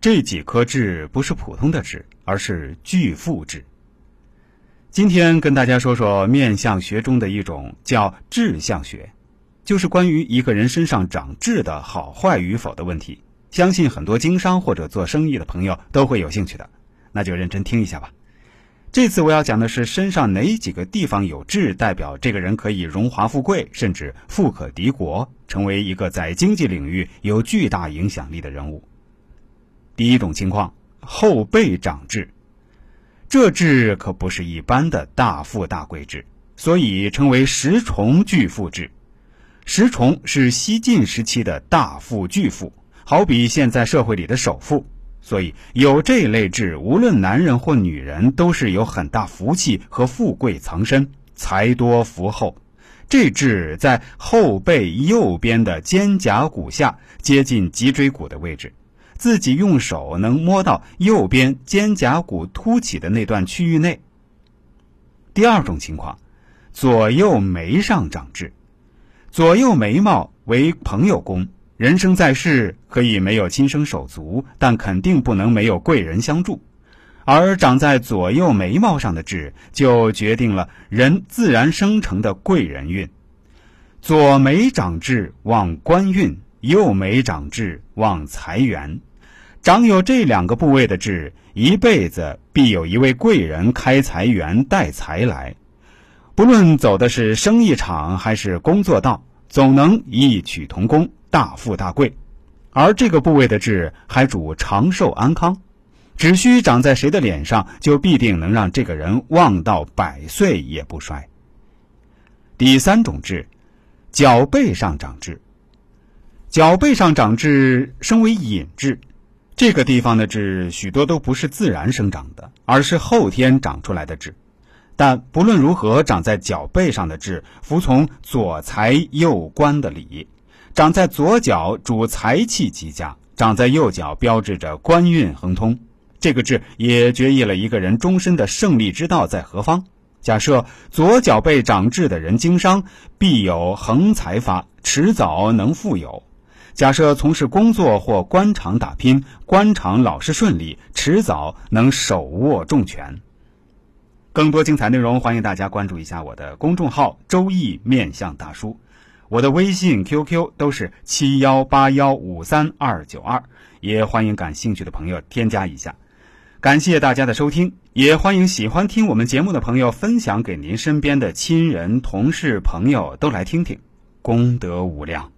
这几颗痣不是普通的痣，而是巨富痣。今天跟大家说说面相学中的一种叫痣相学，就是关于一个人身上长痣的好坏与否的问题，相信很多经商或者做生意的朋友都会有兴趣的，那就认真听一下吧。这次我要讲的是身上哪几个地方有痣，代表这个人可以荣华富贵，甚至富可敌国，成为一个在经济领域有巨大影响力的人物。第一种情况，后背长痣。这痣可不是一般的大富大贵痣，所以称为石崇巨富痣。石崇是西晋时期的大富巨富，好比现在社会里的首富，所以有这类痣，无论男人或女人都是有很大福气和富贵藏身，财多福厚。这痣在后背右边的肩胛骨下，接近脊椎骨的位置，自己用手能摸到右边肩胛骨凸起的那段区域内。第二种情况，左右眉上长痣。左右眉毛为朋友宫，人生在世可以没有亲生手足，但肯定不能没有贵人相助。而长在左右眉毛上的痣，就决定了人自然生成的贵人运。左眉长痣旺官运，右眉长痣旺财源。长有这两个部位的痣，一辈子必有一位贵人开财源带财来。不论走的是生意场还是工作道，总能异曲同工，大富大贵。而这个部位的痣还主长寿安康，只需长在谁的脸上，就必定能让这个人旺到百岁也不衰。第三种痣，脚背上长痣。脚背上长痣称为隐痣，这个地方的痣许多都不是自然生长的，而是后天长出来的痣。但不论如何，长在脚背上的痣服从左财右官的理，长在左脚主财气极佳，长在右脚标志着官运亨通。这个痣也决议了一个人终身的胜利之道在何方。假设左脚背长痣的人经商，必有横财发，迟早能富有。假设从事工作或官场打拼，官场老是顺利，迟早能手握重权。更多精彩内容，欢迎大家关注一下我的公众号周易面相大叔。我的微信 QQ 都是7181532292，也欢迎感兴趣的朋友添加一下。感谢大家的收听，也欢迎喜欢听我们节目的朋友分享给您身边的亲人、同事、朋友都来听听，功德无量。